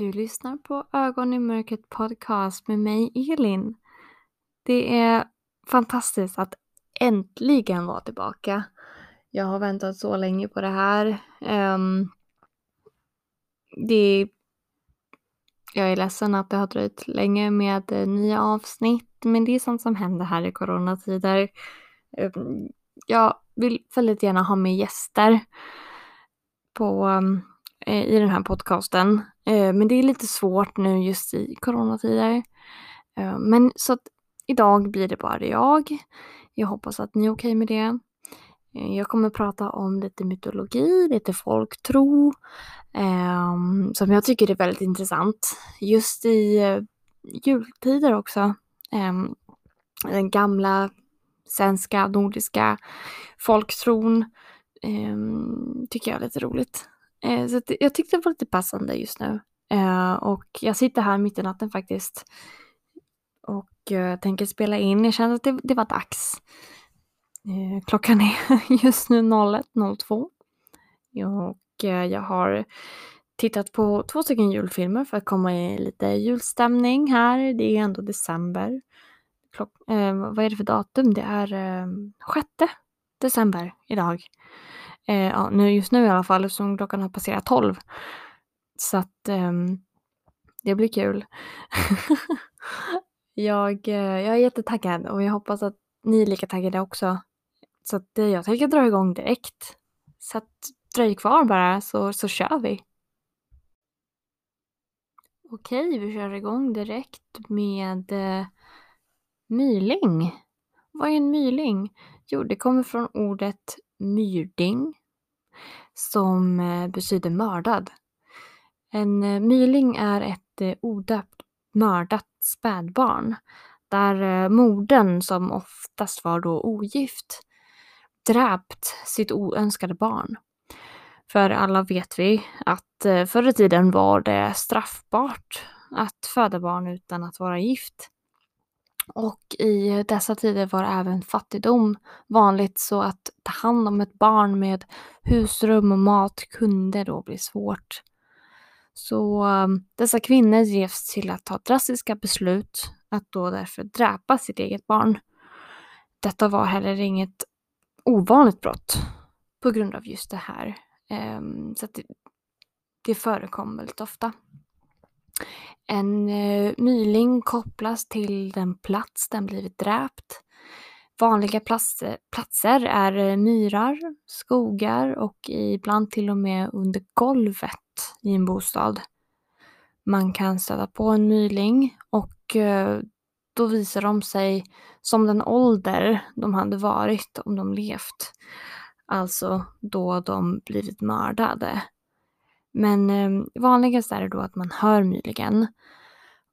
Du lyssnar på Ögon i mörket podcast med mig, Elin. Det är fantastiskt att äntligen vara tillbaka. Jag har väntat så länge på det här. Jag är ledsen att det har dröjt länge med nya avsnitt. Men det är sånt som händer här i coronatider. Jag vill väldigt gärna ha med gäster i den här podcasten. Men det är lite svårt nu just i coronatider. Men så att idag blir det bara jag. Jag hoppas att ni är okej med det. Jag kommer prata om lite mytologi, lite folktro. Som jag tycker är väldigt intressant. Just i jultider också. Den gamla svenska, nordiska folktron. Tycker jag är lite roligt. Så jag tyckte det var lite passande just nu. Och jag sitter här mitt i natten faktiskt. Och tänker spela in. Jag kände att det var dags. Klockan är just nu 01:02. Och jag har tittat på 2 stycken julfilmer för att komma i lite julstämning här. Det är ändå december. Vad är det för datum? Det är 6 december idag. Just nu i alla fall, eftersom klockan har passerat 12. Så att det blir kul. jag är jättetaggad och jag hoppas att ni är lika taggade också. Så att jag tänker dra igång direkt. Så att dröj kvar bara så kör vi. Okej, vi kör igång direkt med myling. Vad är en myling? Jo, det kommer från ordet myrding, som betyder mördad. En myling är ett odöpt mördat spädbarn, där modern, som oftast var då ogift, dräpt sitt oönskade barn. För alla vet vi att förr i tiden var det straffbart att föda barn utan att vara gift. Och i dessa tider var även fattigdom vanligt, så att ta hand om ett barn med husrum och mat kunde då bli svårt. Så dessa kvinnor drevs till att ta drastiska beslut att då därför dräpa sitt eget barn. Detta var heller inget ovanligt brott på grund av just det här. Så att det förekom väldigt ofta. En myling kopplas till den plats den blivit dräpt. Vanliga platser är myrar, skogar och ibland till och med under golvet i en bostad. Man kan stöta på en myling och då visar de sig som den ålder de hade varit om de levt. Alltså då de blivit mördade. Men vanligast är det då att man hör mylingen.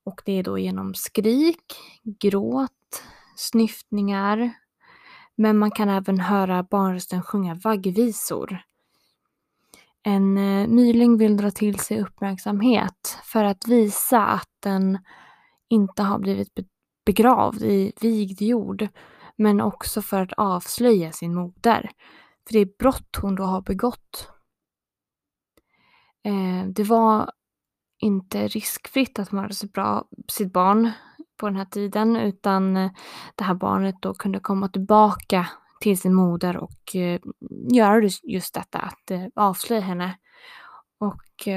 Och det är då genom skrik, gråt, snyftningar. Men man kan även höra barnrösten sjunga vaggvisor. En myling vill dra till sig uppmärksamhet för att visa att den inte har blivit begravd i vigd jord. Men också för att avslöja sin moder. För det är brott hon då har begått. Det var inte riskfritt att mörda sitt barn på den här tiden, utan det här barnet då kunde komma tillbaka till sin moder och göra just detta, att avslöja henne. Och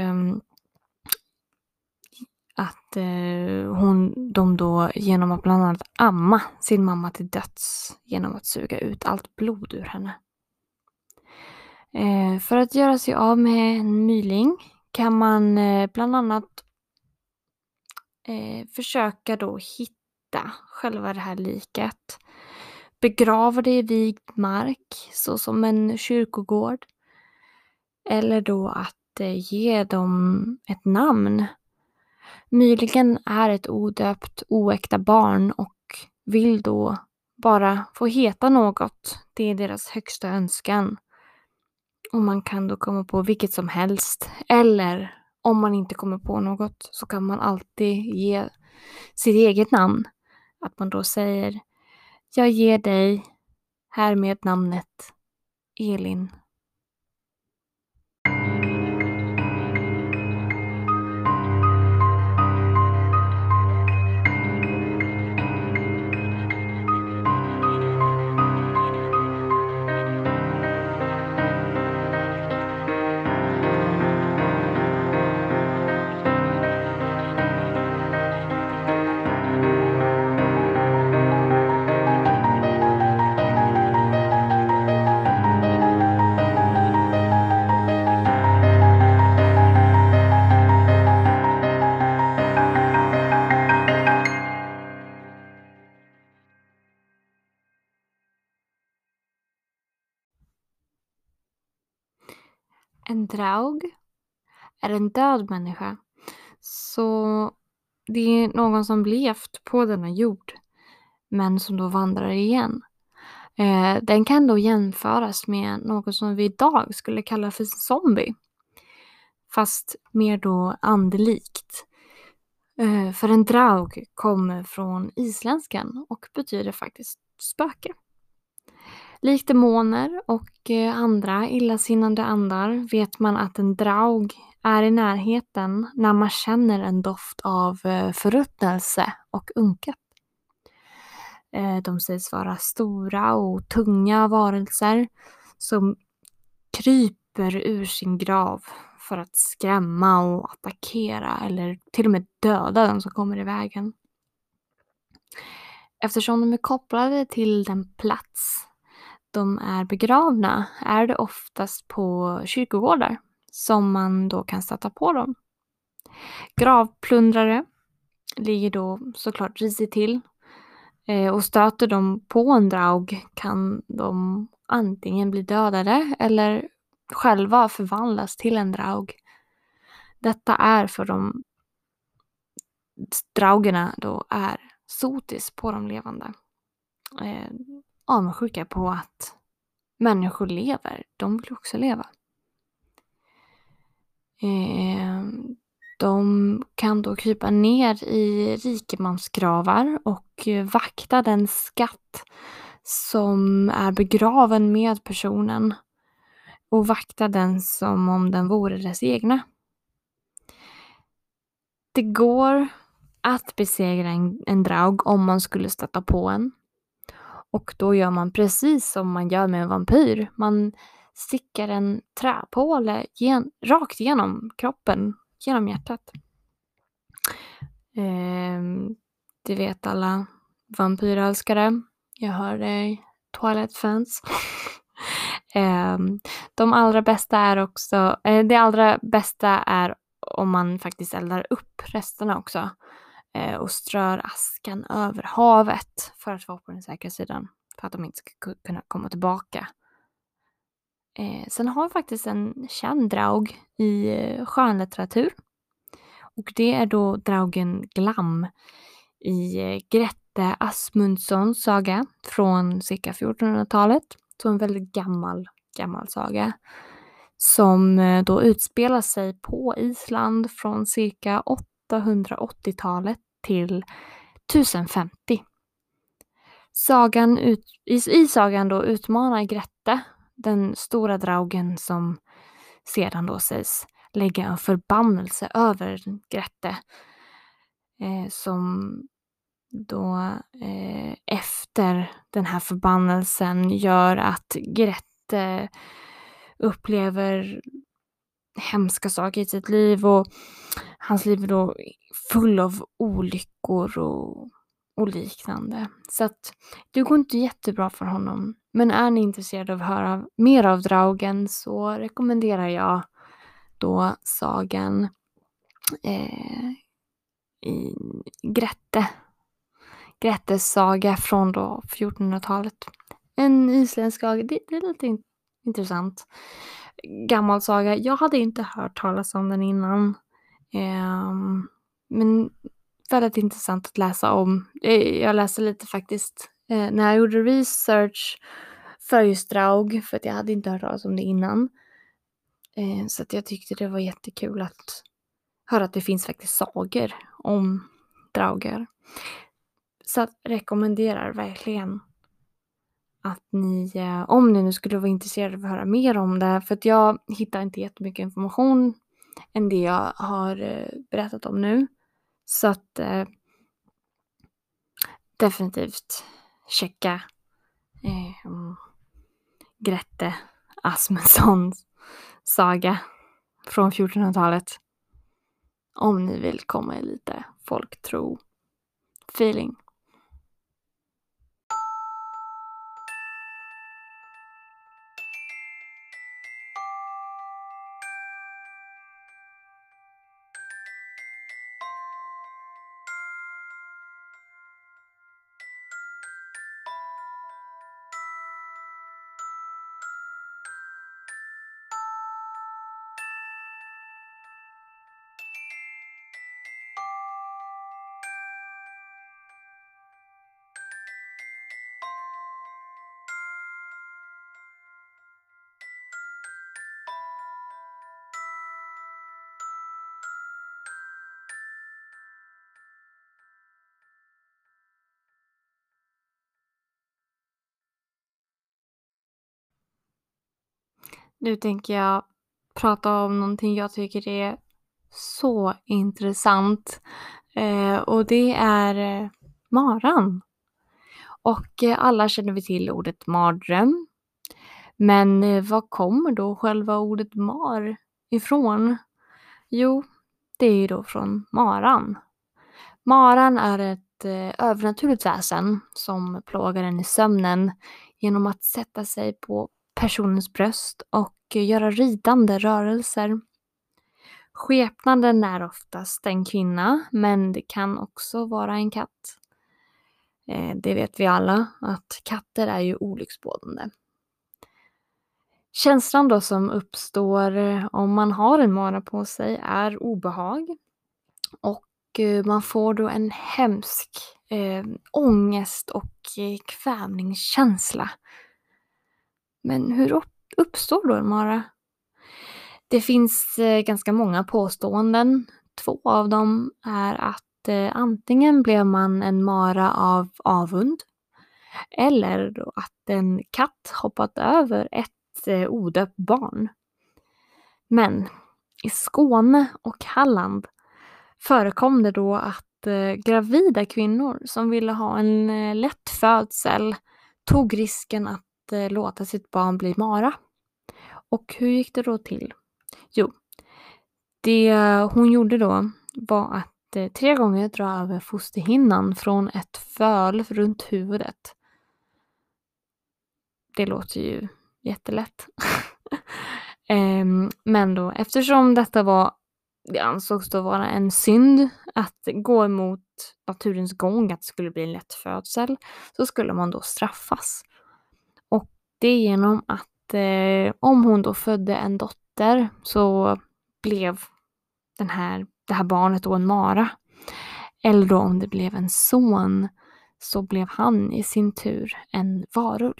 att de då genom att bland annat amma sin mamma till döds genom att suga ut allt blod ur henne. För att göra sig av med en myling kan man bland annat försöka då hitta själva det här liket. Begrava det i vigd mark, såsom en kyrkogård. Eller då att ge dem ett namn. Mylingen är ett odöpt, oäkta barn och vill då bara få heta något. Det är deras högsta önskan. Och man kan då komma på vilket som helst. Eller om man inte kommer på något så kan man alltid ge sitt eget namn. Att man då säger: jag ger dig härmed namnet Elin. En draug är en död människa. Så det är någon som levt på denna jord men som då vandrar igen. Den kan då jämföras med något som vi idag skulle kalla för zombie. Fast mer då andelikt. För en draug kommer från isländskan och betyder faktiskt spöke. Likt demoner och andra illasinnande andar vet man att en draug är i närheten när man känner en doft av förruttnelse och unket. De sägs vara stora och tunga varelser som kryper ur sin grav för att skrämma och attackera eller till och med döda den som kommer i vägen. Eftersom de är kopplade till den plats de är begravna är det oftast på kyrkogårdar som man då kan stöta på dem. Gravplundrare ligger då såklart risigt till och stöter de på en draug kan de antingen bli dödade eller själva förvandlas till en draug. Detta är för de draugerna då är sotis på de levande. Avundsjuka på att människor lever. De vill också leva. De kan då krypa ner i rikemansgravar och vakta den skatt som är begraven med personen och vakta den som om den vore dess egna. Det går att besegra en draug om man skulle stöta på en. Och då gör man precis som man gör med en vampyr. Man stickar en träpåle rakt genom kroppen, genom hjärtat. Det vet alla vampyrälskare. Jag hör dig, Twilight fans. Det allra bästa är om man faktiskt eldar upp resterna också. Och strör askan över havet för att vara på den säkra sidan. För att de inte ska kunna komma tillbaka. Sen har vi faktiskt en känd draug i skönlitteratur. Och det är då draugen Glam i Grettir Ásmundssons saga från cirka 1400-talet. Så en väldigt gammal saga. Som då utspelar sig på Island från cirka 880-talet till 1050. I sagan då utmanar Grettir den stora draugen som sedan då sägs lägga en förbannelse över Grettir som då efter den här förbannelsen gör att Grettir upplever hemska saker i sitt liv och hans liv är då full av olyckor och liknande. Så att det går inte jättebra för honom. Men är ni intresserade av att höra mer av draugen så rekommenderar jag då sagan i Grettirs saga från då 1400-talet. En isländsk saga, det är lite intressant. Gammal saga. Jag hade inte hört talas om den innan. Men väldigt intressant att läsa om. Jag läste lite faktiskt när jag gjorde research för just draug. För att jag hade inte hört talas om det innan. Så att jag tyckte det var jättekul att höra att det finns faktiskt sagor om drauger. Så att rekommenderar verkligen att ni, om ni nu skulle vara intresserade av att höra mer om det, för att jag hittar inte jättemycket information än det jag har berättat om nu. Så att definitivt checka Grettir Ásmundssons saga från 1400-talet om ni vill komma i lite folktro-feeling. Nu tänker jag prata om någonting jag tycker är så intressant. Och det är maran. Och alla känner vi till ordet mardröm. Men var kommer då själva ordet mar ifrån? Jo, det är ju då från maran. Maran är ett övernaturligt väsen som plågar en i sömnen genom att sätta sig på personens bröst och göra ridande rörelser. Skepnaden är oftast en kvinna, men det kan också vara en katt. Det vet vi alla, att katter är ju olycksbådande. Känslan då som uppstår om man har en mara på sig är obehag. Och man får då en hemsk ångest och kvävningskänsla. Men hur uppstår då en mara? Det finns ganska många påståenden. Två av dem är att antingen blev man en mara av avund. Eller då att en katt hoppat över ett odött barn. Men i Skåne och Halland förekom det då att gravida kvinnor som ville ha en lätt födsel tog risken att låta sitt barn bli mara. Och hur gick det då till? Jo, det hon gjorde då var att 3 gånger dra över fosterhinnan från ett föl runt huvudet. Det låter ju jättelätt. Men då, eftersom detta det ansågs då vara en synd att gå emot naturens gång, att det skulle bli en lätt födsel, så skulle man då straffas. Och det genom att om hon då födde en dotter så blev det här barnet då en mara. Eller då om det blev en son så blev han i sin tur en varulv.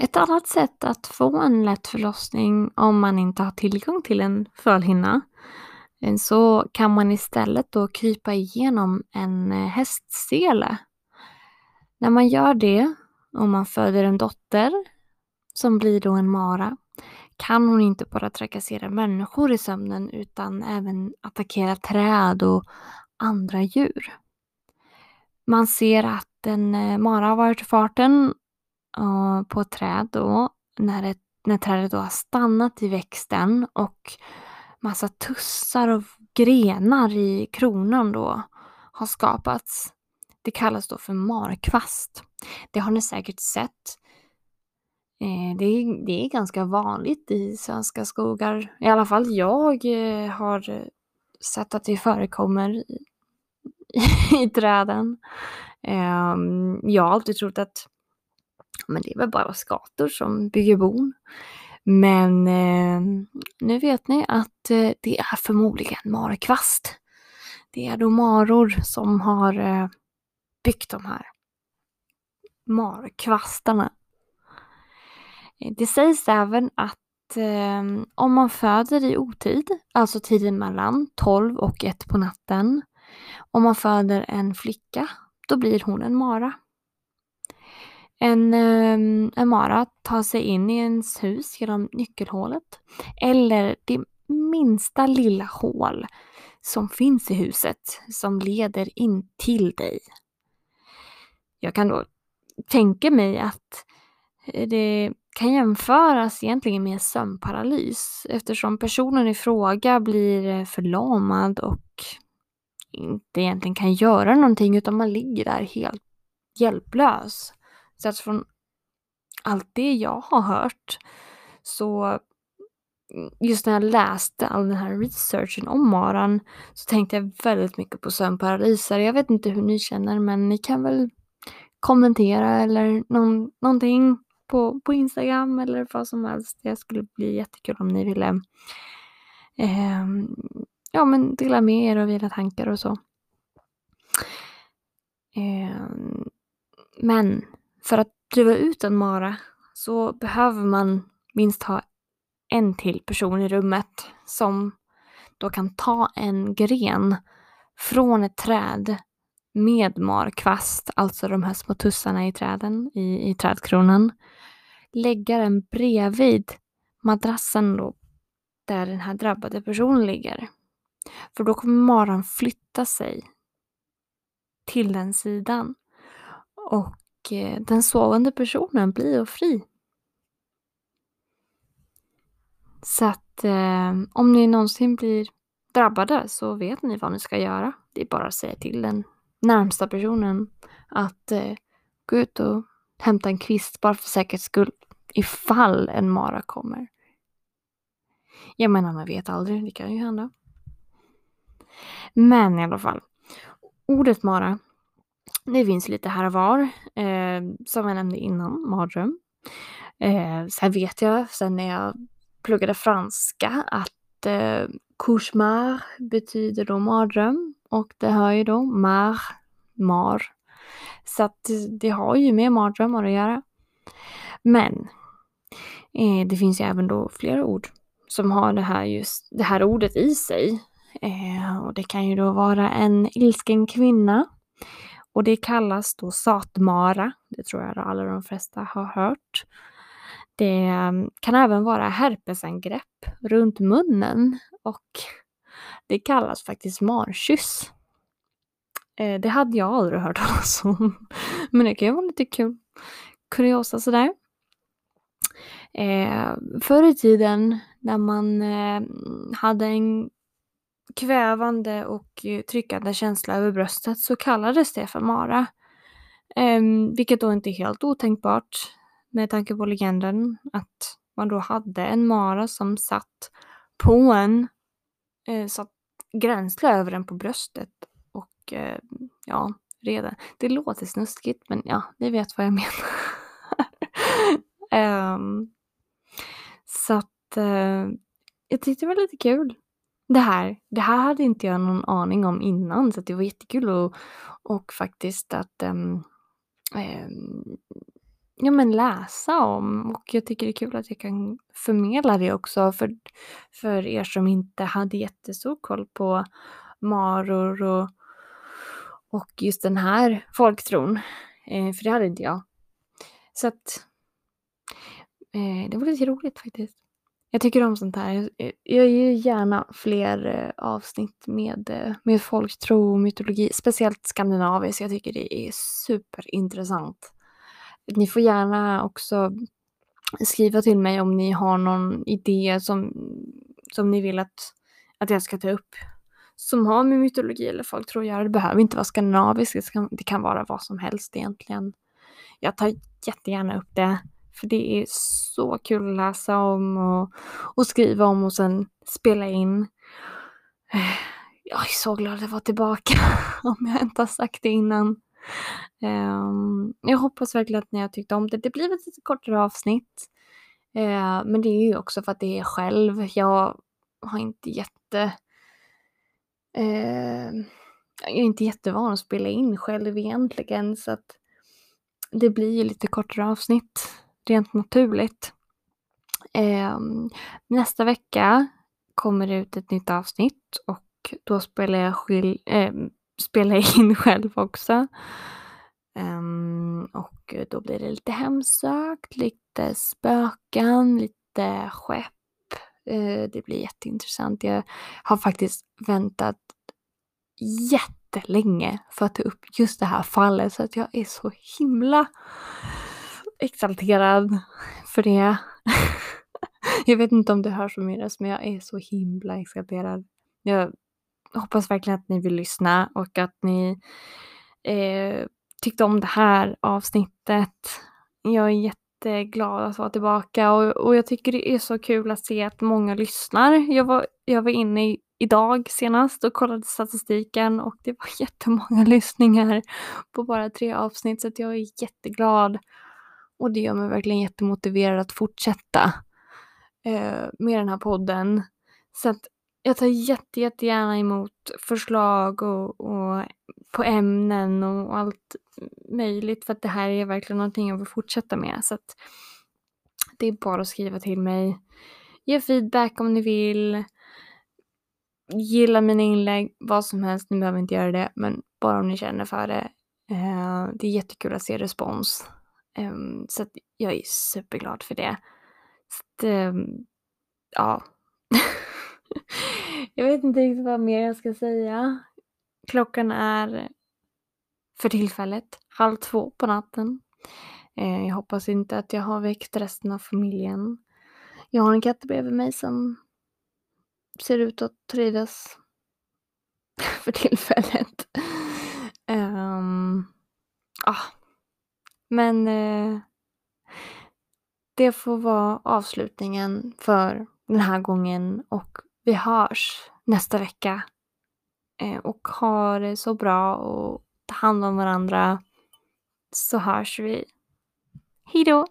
Ett annat sätt att få en lätt förlossning om man inte har tillgång till en fölhinna, så kan man istället då krypa igenom en hästsele. När man gör det, om man föder en dotter som blir då en mara, kan hon inte bara trakassera människor i sömnen utan även attackera träd och andra djur. Man ser att en mara har varit i farten på ett träd då, när trädet då har stannat i växten och massa tussar och grenar i kronan då har skapats. Det kallas då för markvast. Det har ni säkert sett. Det är ganska vanligt i svenska skogar. I alla fall jag har sett att det förekommer i träden. Jag har alltid trott att men det är väl bara skator som bygger bon. Men nu vet ni att det är förmodligen markvast. Det är då maror som har byggt de här markvastarna. Det sägs även att om man föder i otid, alltså tiden mellan 12 och 1 på natten. Om man föder en flicka, då blir hon en mara. En mara tar sig in i ens hus genom nyckelhålet eller det minsta lilla hål som finns i huset som leder in till dig. Jag kan då tänka mig att det kan jämföras egentligen med sömnparalys eftersom personen i fråga blir förlamad och inte egentligen kan göra någonting utan man ligger där helt hjälplös. Så att från allt det jag har hört, så just när jag läste all den här researchen om maran så tänkte jag väldigt mycket på sömnparalyser. Jag vet inte hur ni känner, men ni kan väl kommentera eller någonting på Instagram eller vad som helst. Det skulle bli jättekul om ni ville dela med er av era tankar och så. Men för att driva ut en mara så behöver man minst ha en till person i rummet som då kan ta en gren från ett träd med markvast, alltså de här små tussarna i träden, i trädkronan, lägga den bredvid madrassen då, där den här drabbade personen ligger. För då kommer maran flytta sig till den sidan och den sovande personen blir fri. Så att om ni någonsin blir drabbade så vet ni vad ni ska göra. Det är bara att säga till den närmsta personen att gå ut och hämta en kvist bara för säkerhets skull ifall en mara kommer. Jag menar, man vet aldrig, det kan ju hända. Men i alla fall, ordet mara, det finns lite här och var, som jag nämnde innan, mardröm. Sen vet jag, sen när jag pluggade franska, att cauchemar betyder då mardröm. Och det hör ju då mar. Så att det har ju med mardrömmar att göra. Men det finns ju även då flera ord som har det här ordet i sig. Och det kan ju då vara en ilsken kvinna. Och det kallas då satmara. Det tror jag då alla de flesta har hört. Det kan även vara herpesangrepp runt munnen. Och det kallas faktiskt markyss. Det hade jag aldrig hört talas om. Men det kan ju vara lite kul. Kuriosa sådär. Förr i tiden när man hade en kvävande och tryckande känsla över bröstet så kallades det för mara. Vilket då inte är helt otänkbart med tanke på legenden att man då hade en mara som satt på en, satt gränsla över den på bröstet och redan. Det låter snuskigt men ni vet vad jag menar. Så att jag tyckte det var lite kul. Det här hade inte jag någon aning om innan, så det var jättekul och faktiskt att läsa om, och jag tycker det är kul att jag kan förmedla det också för er som inte hade jättestor koll på maror och just den här folktron, för det hade inte jag. Så att det var lite roligt faktiskt. Jag tycker om sånt här. Jag gör gärna fler avsnitt med folktro och mytologi, speciellt skandinaviskt. Jag tycker det är superintressant. Ni får gärna också skriva till mig om ni har någon idé som ni vill att jag ska ta upp. Som har med mytologi eller folktro att göra. Det behöver inte vara skandinaviskt. Det kan vara vad som helst egentligen. Jag tar jättegärna upp det. För det är så kul att läsa om och skriva om och sen spela in. Jag är så glad att vara tillbaka om jag inte har sagt det innan. Jag hoppas verkligen att ni har tyckt om det. Det blir ett lite kortare avsnitt. Men det är ju också för att det är själv. Jag är inte jättevan att spela in själv egentligen. Så att det blir ju lite kortare avsnitt. Rent naturligt. Nästa vecka kommer det ut ett nytt avsnitt och då spelar jag spelar in själv också. Och då blir det lite hemsökt, lite spöken, lite skepp. Det blir jätteintressant. Jag har faktiskt väntat jättelänge för att ta upp just det här fallet, så att jag är så himla exalterad för det. Jag vet inte om det hörs om er, men jag är så himla exalterad. Jag hoppas verkligen att ni vill lyssna och att ni tyckte om det här avsnittet. Jag är jätteglad att vara tillbaka och jag tycker det är så kul att se att många lyssnar. Jag var inne idag senast och kollade statistiken och det var jättemånga lyssningar på bara 3 avsnitt, så att jag är jätteglad. Och det gör mig verkligen jättemotiverad att fortsätta med den här podden. Så att jag tar jättegärna emot förslag och på ämnen och allt möjligt. För att det här är verkligen någonting jag vill fortsätta med. Så att det är bara att skriva till mig. Ge feedback om ni vill. Gilla mina inlägg. Vad som helst. Ni behöver inte göra det. Men bara om ni känner för det. Det är jättekul att se respons. Så att jag är superglad för det. Så att, ja. Jag vet inte riktigt vad mer jag ska säga. Klockan är för tillfället 01:30 på natten. Jag hoppas inte att jag har väckt resten av familjen. Jag har en katt bredvid mig som ser ut att trivas för tillfället. Men det får vara avslutningen för den här gången. Och vi hörs nästa vecka. Och ha det så bra och ta hand om varandra. Så hörs vi. Hej då!